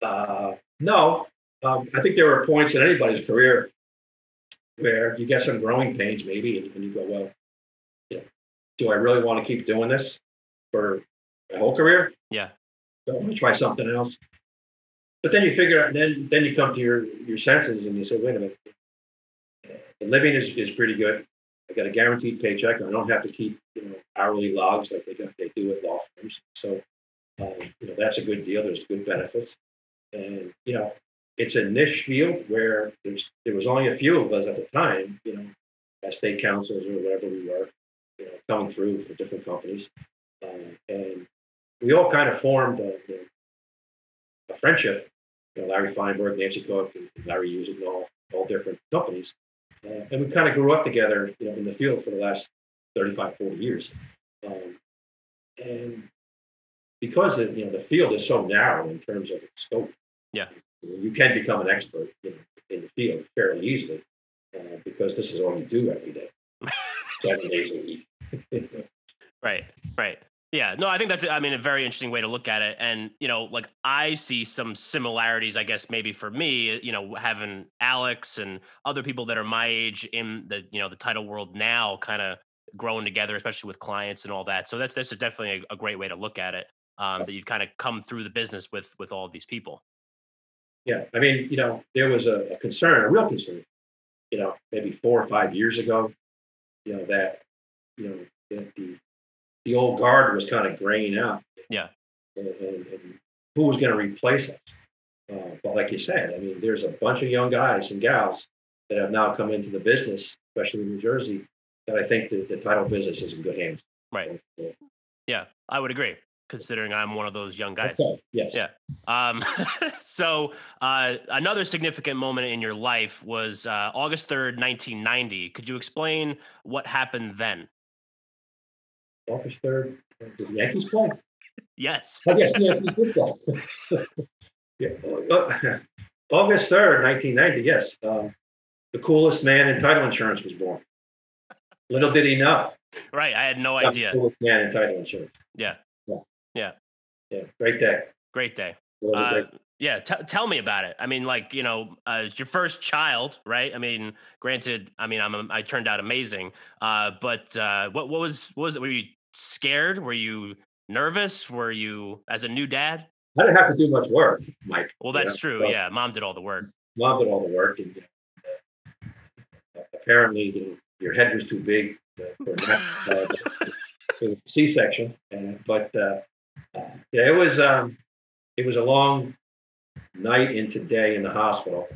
Uh, no. Um, I think there were points in anybody's career where you get some growing pains maybe, and, and you go, well, you know, do I really want to keep doing this for my whole career? Yeah. So I'm going to try something else. But then you figure out, then then you come to your, your senses and you say, wait a minute, the living is, is pretty good. I got a guaranteed paycheck. I don't have to keep, you know, hourly logs like they got, they do at law firms. So, um, you know, that's a good deal. There's good benefits, and you know, it's a niche field where there's there was only a few of us at the time. You know, as state counsels or whatever we were, you know, coming through for different companies, um, and we all kind of formed a, you know, a friendship. You know, Larry Feinberg, Nancy Cook, and Larry Using, and all all different companies. Uh, and we kind of grew up together, you know, in the field for the last thirty-five, forty years. Um, and because, it, you know, the field is so narrow in terms of its scope, yeah, you can become an expert, you know, in the field fairly easily, uh, because this is all you do every day. Seven days a week. Right, right. Yeah, no, I think that's, I mean, a very interesting way to look at it. And, you know, like I see some similarities, I guess, maybe for me, you know, having Alex and other people that are my age in the, you know, the title world now kind of growing together, especially with clients and all that. So that's, that's definitely a, a great way to look at it, um, that you've kind of come through the business with, with all of these people. Yeah. I mean, you know, there was a, a concern, a real concern, you know, maybe four or five years ago, you know, that, you know, that the, the old guard was kind of graying out. Yeah. And, and, and who was going to replace us? Uh, but like you said, I mean, there's a bunch of young guys and gals that have now come into the business, especially in New Jersey, that I think that the title business is in good hands. Right. So, yeah, I would agree, considering I'm one of those young guys. Okay. Yes. Yeah. Um, so uh, another significant moment in your life was uh, August third, nineteen ninety. Could you explain what happened then? August third, did the Yankees play? Yes. Oh, yes, the Yankees did play. Yeah. August third, nineteen ninety, yes. Um, the coolest man in title insurance was born. Little did he know. Right, I had no Not idea. The coolest man in title insurance. Yeah. Yeah. Yeah. Yeah. Great day. Great day. Uh, great day. Yeah, t- tell me about it. I mean, like, you know, uh, it's your first child, right? I mean, granted, I mean, I'm I turned out amazing. Uh, but uh, what what was what was it? Were you scared? Were you nervous? Were you, as a new dad? I didn't have to do much work, Mike. Well, that's you know? true. So, yeah. Mom did all the work. Mom did all the work. And uh, apparently the, your head was too big for that. Uh, it was a C-section. And, but uh, uh, yeah, it was, um, it was a long night into day in the hospital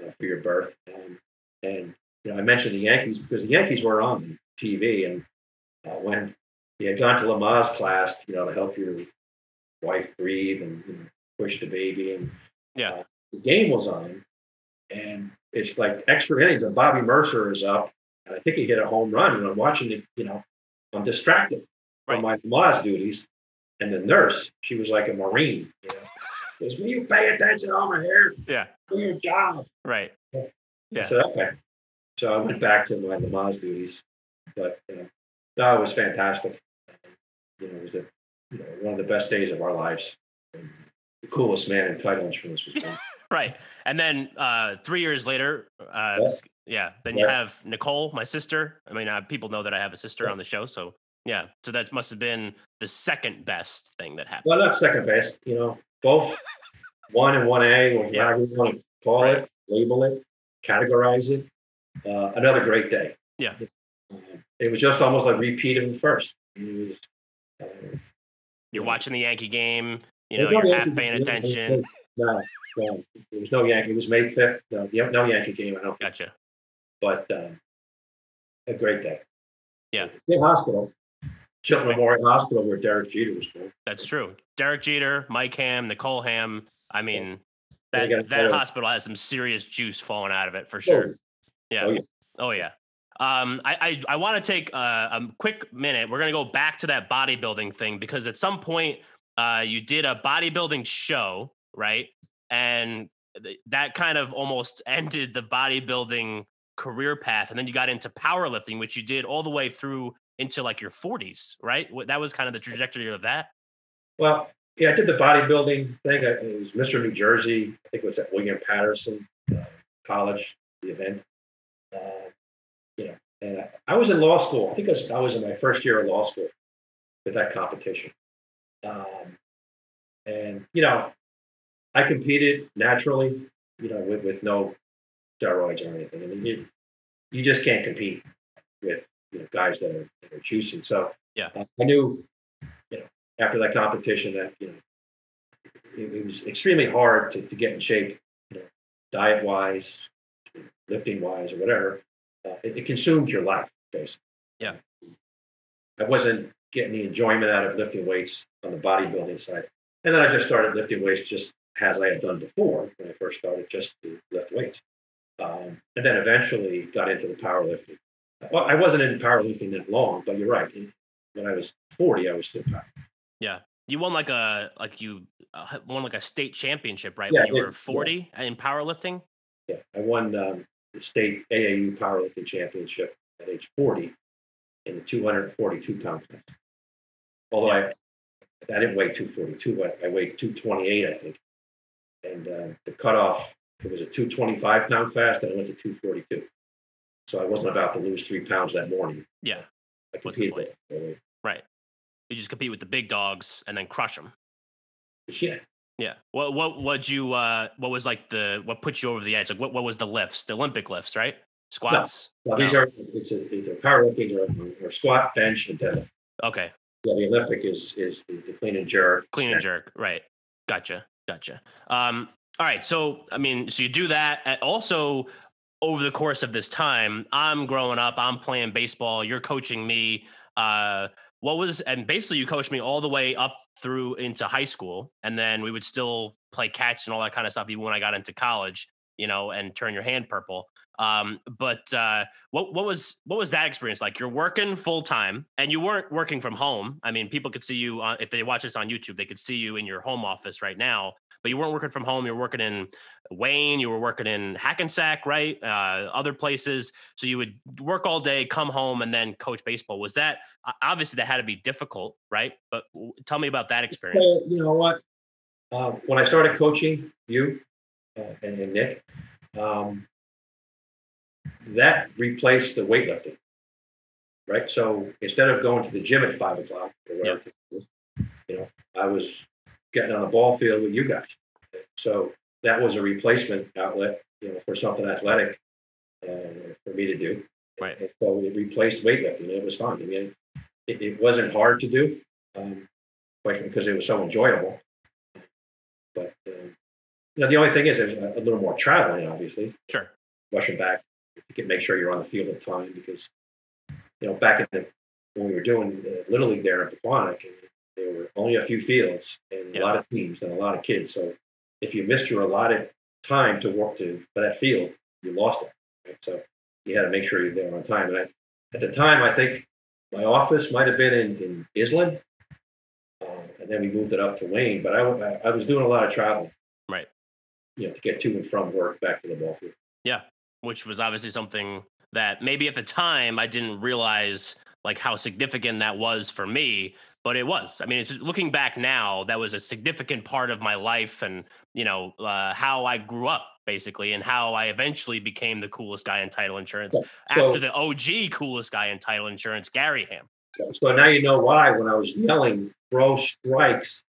uh, for your birth. Um, and, you know, I mentioned the Yankees because the Yankees were on T V. And uh, when you had gone to Lama's class, you know, to help your wife breathe and, you know, push the baby. And yeah, uh, the game was on. And it's like extra innings. And Bobby Mercer is up. And I think he hit a home run. And I'm watching it, you know, I'm distracted from my Lama's duties. And the nurse, she was like a Marine, you know. Because will you pay attention over here? Yeah. Do your job. Right. Yeah. I said, okay. So I went back to my Lamaze duties. But you know, no, it was fantastic. You know, it was a, you know, one of the best days of our lives. And the coolest man in title insurance was one. Right. And then uh, three years later, uh, yeah. yeah, then yeah. you have Nicole, my sister. I mean, uh, people know that I have a sister yeah. on the show, so yeah. So that must have been the second best thing that happened. Well, not second best, you know. Both one and one A, whatever yeah. you want to call right. it, label it, categorize it. Uh, another great day. Yeah, uh, it was just almost like repeat of the first. It was, uh, you're watching the Yankee game. You know, you're half paying attention. No, no, there was no Yankee. It was May fifth. No, no Yankee game. I don't. Gotcha. But uh, a great day. Yeah. Big hospital. Chilton Memorial Hospital, where Derek Jeter was born. That's true. Derek Jeter, Mike Ham, Nicole Ham. I mean, yeah. that that hospital has some serious juice falling out of it for sure. Yeah. Yeah. Oh yeah. Um, I I, I want to take a, a quick minute. We're gonna go back to that bodybuilding thing because at some point, uh, you did a bodybuilding show, right? And th- that kind of almost ended the bodybuilding career path, and then you got into powerlifting, which you did all the way through into like your forties, right? That was kind of the trajectory of that. Well, yeah, I did the bodybuilding thing. I, it was Mister New Jersey. I think it was at William Patterson uh, College, the event. Uh, you know, and I, I was in law school. I think I was, I was in my first year of law school with that competition. Um, and, you know, I competed naturally, you know, with, with no steroids or anything. I mean, you, you just can't compete with, you know, guys that are, that are juicing. So yeah, uh, I knew, you know, after that competition that, you know, it, it was extremely hard to, to get in shape, you know, diet wise, lifting wise or whatever. Uh, it, it consumed your life basically. Yeah. I wasn't getting the enjoyment out of lifting weights on the bodybuilding side. And then I just started lifting weights just as I had done before when I first started, just to lift weights. Um, and then eventually got into the powerlifting. Well, I wasn't in powerlifting that long, but you're right. When I was forty, I was still power. Yeah, you won like a like you won like a state championship, right? Yeah, when you it, were forty yeah. in powerlifting. Yeah, I won um, the state A A U powerlifting championship at age forty in the two forty-two pound class. Although yeah. I, I didn't weigh two forty-two, but I weighed two twenty-eight, I think. And uh, the cutoff, it was a two twenty-five pound class, and I went to two forty-two. So I wasn't about to lose three pounds that morning. Yeah. I competed. Right. You just compete with the big dogs and then crush them. Yeah. Yeah. What, what, what you, uh, what was like the, what put you over the edge? Like what, what was the lifts, the Olympic lifts, right? Squats. No, no, these no. are it's a, either powerlifting or, or squat, bench, and deadlift. Okay. Yeah. The Olympic is, is the, the clean and jerk. Clean and jerk. Right. Gotcha. Gotcha. Um, all right. So, I mean, so you do that. Also, over the course of this time, I'm growing up, I'm playing baseball, you're coaching me. Uh, what was, and basically you coached me all the way up through into high school. And then we would still play catch and all that kind of stuff. Even when I got into college, you know, and turn your hand purple. Um, but uh, what, what was, what was that experience like? You're working full time and you weren't working from home. I mean, people could see you on, if they watch this on YouTube, they could see you in your home office right now. But you weren't working from home. You were working in Wayne. You were working in Hackensack, right? Uh, other places. So you would work all day, come home, and then coach baseball. Was that obviously that had to be difficult, right? But tell me about that experience. So, you know what? Uh, when I started coaching you uh, and, and Nick, um, that replaced the weightlifting, right? So instead of going to the gym at five o'clock, or whatever, yeah. I was getting on a ball field with you guys. So that was a replacement outlet, you know, for something athletic uh, for me to do. Right. And so it replaced weightlifting. It was fun. I mean, it, it wasn't hard to do, um, because it was so enjoyable. But um, you know, the only thing is, there's a, a little more traveling, obviously. Sure. Rushing back, you can make sure you're on the field in time, because you know back in the, when we were doing the Little League there in Pequannock, there were only a few fields and yeah. a lot of teams and a lot of kids. So if you missed your allotted time to walk to that field, you lost it. Right? So you had to make sure you're there on time. And I, at the time, I think my office might have been in, in Island, um, and then we moved it up to Wayne. But I, I was doing a lot of traveling, right? You know, to get to and from work back to the ball field. Yeah, which was obviously something that maybe at the time I didn't realize like how significant that was for me, but it was. I mean, it's just, looking back now, that was a significant part of my life, and you know uh, how I grew up basically, and how I eventually became the coolest guy in title insurance so, after the O G coolest guy in title insurance, Gary Ham. So now you know why when I was yelling "bro strikes,"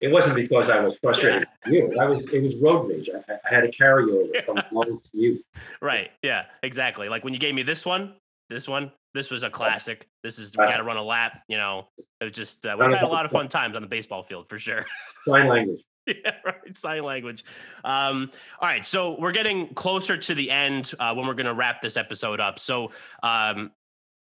it wasn't because I was frustrated with you. I was. It was road rage. I, I had a carryover from long to you. Right. Yeah. Exactly. Like when you gave me this one, this one. This was a classic. This is, we got to run a lap, you know. It was just, uh, we've had a lot of fun times on the baseball field for sure. Sign language. Yeah, right, sign language. Um, all right, so we're getting closer to the end uh, when we're going to wrap this episode up. So um,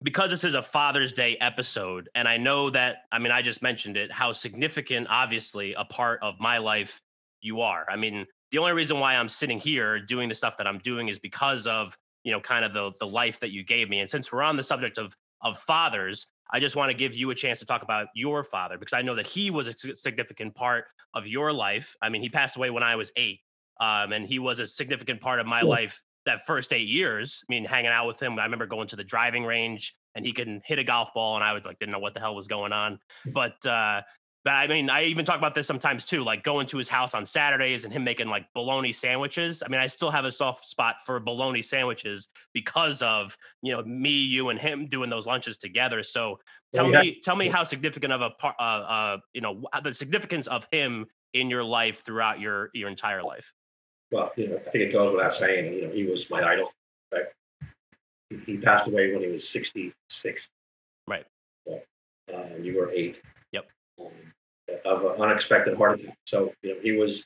because this is a Father's Day episode, and I know that, I mean, I just mentioned it, how significant, obviously, a part of my life you are. I mean, the only reason why I'm sitting here doing the stuff that I'm doing is because of you know, kind of the the life that you gave me. And since we're on the subject of of fathers, I just want to give you a chance to talk about your father, because I know that he was a significant part of your life. I mean, he passed away when I was eight, um, and he was a significant part of my life that first eight years. I mean, hanging out with him, I remember going to the driving range, and he could hit a golf ball, and I was like, didn't know what the hell was going on. But uh, but I mean, I even talk about this sometimes too, like going to his house on Saturdays and him making like bologna sandwiches. I mean, I still have a soft spot for bologna sandwiches because of, you know, me, you and him doing those lunches together. So tell yeah. me, tell me how significant of a part, uh, uh, you know, the significance of him in your life throughout your, your entire life. Well, you know, I think it goes without saying, you know, he was my idol, right? He passed away when he was sixty-six. Right. So, uh, you were eight. Yep. Um, of an unexpected heart attack. So you know, he was,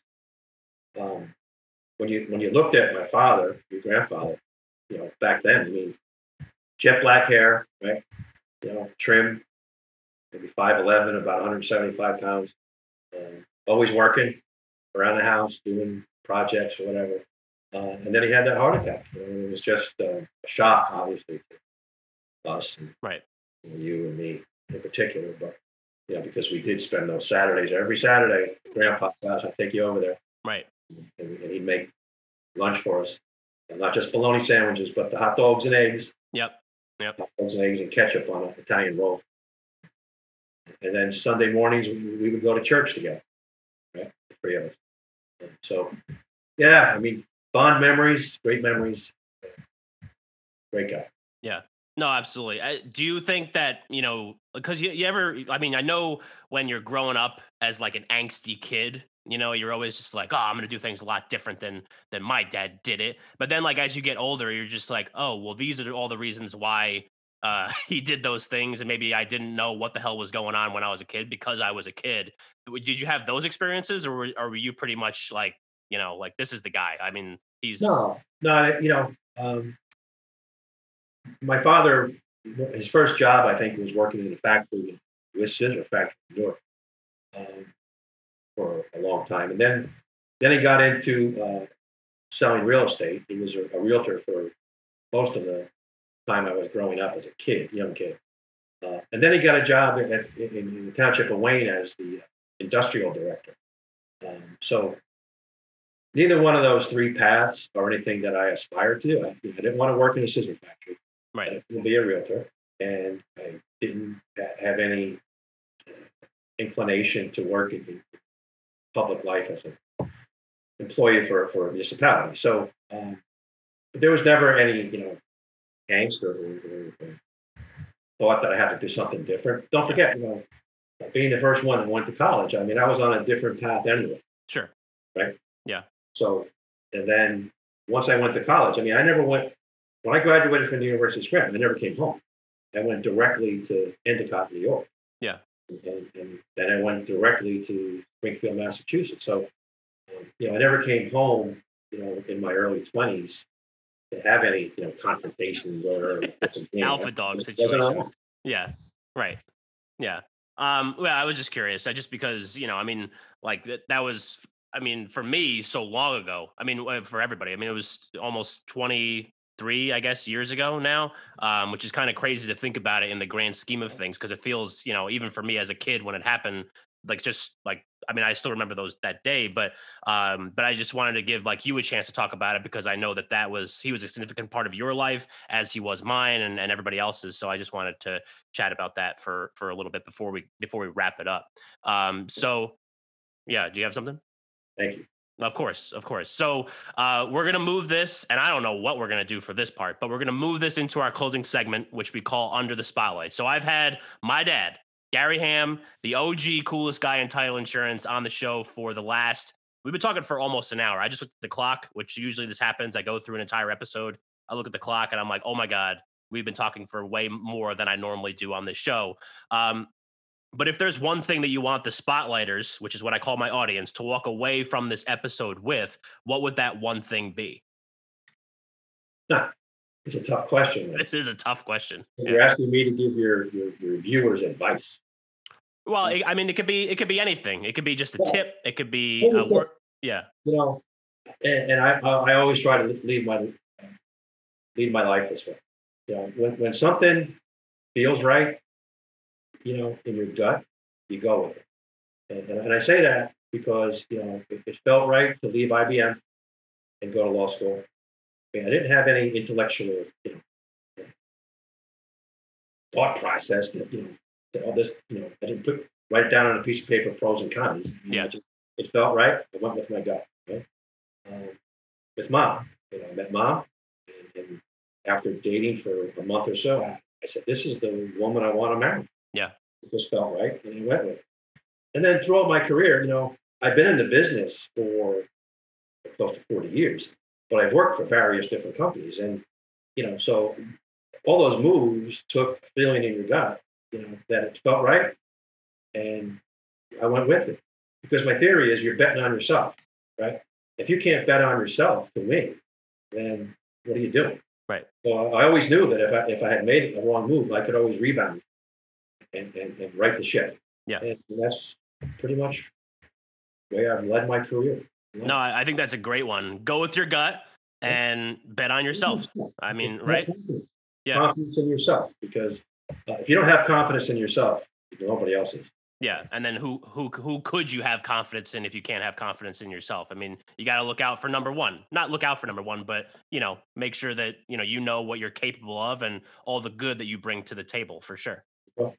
um, when you when you looked at my father, your grandfather, you know, back then, I mean, jet black hair, right? You know, trim, maybe five eleven, about one hundred seventy-five pounds, um, always working around the house, doing projects or whatever. Uh, and then he had that heart attack. You know, and it was just uh, a shock, obviously, to us, and, right? You and me in particular, but. Yeah, because we did spend those Saturdays. Every Saturday, Grandpa's house, I'd take you over there. Right. And, and he'd make lunch for us. And not just bologna sandwiches, but the hot dogs and eggs. Yep. Yep. Hot dogs and eggs and ketchup on an Italian roll. And then Sunday mornings, we, we would go to church together. Right? The three of us. And so, yeah, I mean, fond memories, great memories. Great guy. Yeah. No, absolutely. I, do you think that, you know, because you, you ever, I mean, I know when you're growing up as like an angsty kid, you know, you're always just like, oh, I'm going to do things a lot different than than my dad did it. But then like as you get older, you're just like, oh, well, these are all the reasons why uh, he did those things. And maybe I didn't know what the hell was going on when I was a kid because I was a kid. Did you have those experiences, or were, or were you pretty much like, you know, like this is the guy? I mean, he's. No, no, you know. Um... My father, his first job, I think, was working in a factory, with scissor factory in Newark, um, for a long time. And then then he got into uh, selling real estate. He was a, a realtor for most of the time I was growing up as a kid, young kid. Uh, and then he got a job in, in, in the township of Wayne as the industrial director. Um, so neither one of those three paths or anything that I aspired to do. I, I didn't want to work in a scissor factory. Right. I didn't be a realtor, and I didn't have any inclination to work in public life as an employee for, for a municipality. So um, there was never any, you know, angst or, or, or thought that I had to do something different. Don't forget, you know, being the first one that went to college. I mean, I was on a different path anyway. Sure. Right? Yeah. So, and then once I went to college, I mean, I never went, when I graduated from the University of Scranton, I never came home. I went directly to Endicott, New York. Yeah. And, and then I went directly to Springfield, Massachusetts. So, you know, I never came home, you know, in my early twenties to have any, you know, confrontations or alpha dog situations. Yeah. Right. Yeah. Um, well, I was just curious. I just because, you know, I mean, like that, that was, I mean, for me so long ago, I mean, for everybody, I mean, it was almost twenty-three, I guess, years ago now, um, which is kind of crazy to think about it in the grand scheme of things. Cause it feels, you know, even for me as a kid, when it happened, like, just like, I mean, I still remember those that day, but, um, but I just wanted to give like you a chance to talk about it because I know that that was, he was a significant part of your life as he was mine and, and everybody else's. So I just wanted to chat about that for, for a little bit before we, before we wrap it up. Um, so yeah, do you have something? Thank you. Of course. Of course. So uh, we're going to move this, and I don't know what we're going to do for this part, but we're going to move this into our closing segment, which we call Under the Spotlight. So I've had my dad, Gary Ham, the O G coolest guy in title insurance, on the show for the last, we've been talking for almost an hour. I just looked at the clock, which usually this happens. I go through an entire episode. I look at the clock and I'm like, oh my God, we've been talking for way more than I normally do on this show. Um, but if there's one thing that you want the spotlighters, which is what I call my audience, to walk away from this episode with, what would that one thing be? Huh. It's a tough question. Right? This is a tough question. You're yeah. asking me to give your, your, your viewers advice. Well, it, I mean, it could be it could be anything. It could be just a yeah. tip. It could be a word. Yeah. You know, and, and I I always try to lead my lead my life this way. You know, when when something feels right, you know, in your gut, you go with it. And and, and I say that because, you know, it, it felt right to leave I B M and go to law school. I didn't have any intellectual, you know, thought process that, you know, that all this, you know, I didn't put write down on a piece of paper pros and cons. Yeah, just, it felt right. I went with my gut. Right? Um, with mom, you know, I met mom, and, and after dating for a month or so, I, I said, "This is the woman I want to marry." Yeah, it just felt right, and I went with it. And then throughout my career, you know, I've been in the business for close to forty years. But I've worked for various different companies, and you know, so all those moves took feeling in your gut, you know, that it felt right, and I went with it because my theory is you're betting on yourself, right? If you can't bet on yourself to win, then what are you doing, right? So I always knew that if I if I had made a wrong move, I could always rebound and and, and right the ship. Yeah, and that's pretty much the way I've led my career. Yeah. No, I think that's a great one. Go with your gut and bet on yourself. I mean, right? Yeah. Confidence in yourself, because uh, if you don't have confidence in yourself, nobody else is. Yeah. And then who who who could you have confidence in if you can't have confidence in yourself? I mean, you got to look out for number one. Not look out for number one, but, you know, make sure that, you know, you know what you're capable of and all the good that you bring to the table, for sure. Well,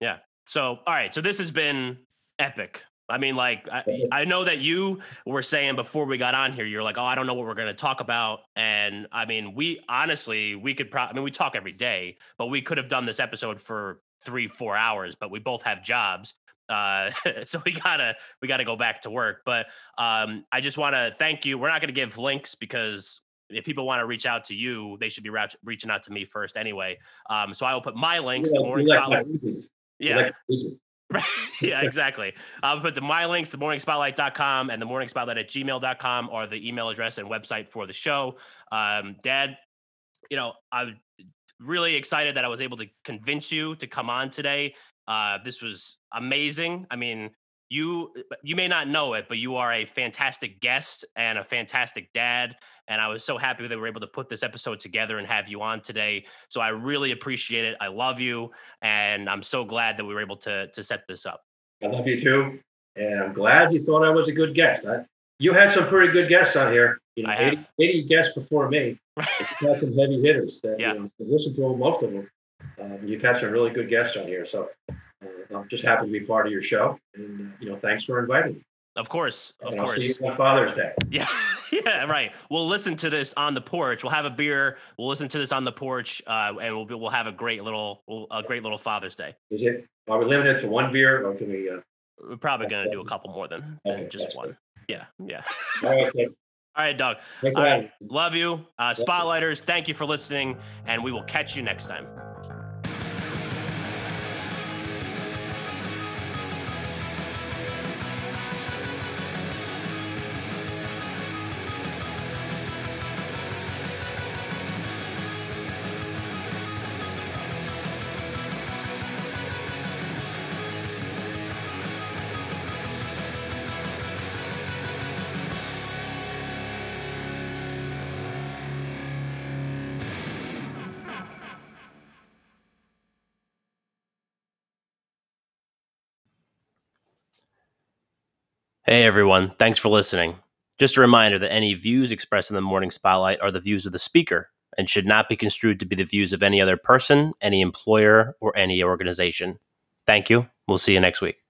yeah. So, all right. So this has been epic. I mean, like, I, I know that you were saying before we got on here, you're like, oh, I don't know what we're going to talk about. And I mean, we honestly, we could probably, I mean, we talk every day, but we could have done this episode for three, four hours, but we both have jobs. Uh, so we gotta, we gotta go back to work. But um, I just want to thank you. We're not going to give links because if people want to reach out to you, they should be ra- reaching out to me first anyway. Um, so I will put my links. Yeah, the morning like spotlight. Yeah. Right. Yeah, exactly. I'll put the my links, the morning spotlight dot com and the morning spotlight at gmail dot com are the email address and website for the show. Um, Dad, you know, I'm really excited that I was able to convince you to come on today. Uh, this was amazing. I mean, you you may not know it, but you are a fantastic guest and a fantastic dad. And I was so happy that we were able to put this episode together and have you on today. So I really appreciate it. I love you. And I'm so glad that we were able to, to set this up. I love you too. And I'm glad you thought I was a good guest. I, you had some pretty good guests on here. You know, I have. eighty, eighty guests before me. You've had some heavy hitters that yeah. you know, listen to most of them. Uh, you've had some really good guests on here. So uh, I'm just happy to be part of your show. And, uh, you know, thanks for inviting me. Of course. Of and course. I'll see you on Father's Day. Yeah. Yeah, right. We'll listen to this on the porch. We'll have a beer. We'll listen to this on the porch, uh, and we'll be, we'll have a great little a great little Father's Day. Is it? Are we limited to one beer, or can we? Uh... We're probably going to do a couple more than, than okay, just one. Good. Yeah, yeah. All right, okay. All right, Doug. All right. Love you, uh, Spotlighters. Thank you for listening, and we will catch you next time. Hey everyone, thanks for listening. Just a reminder that any views expressed in the Morning Spotlight are the views of the speaker and should not be construed to be the views of any other person, any employer, or any organization. Thank you. We'll see you next week.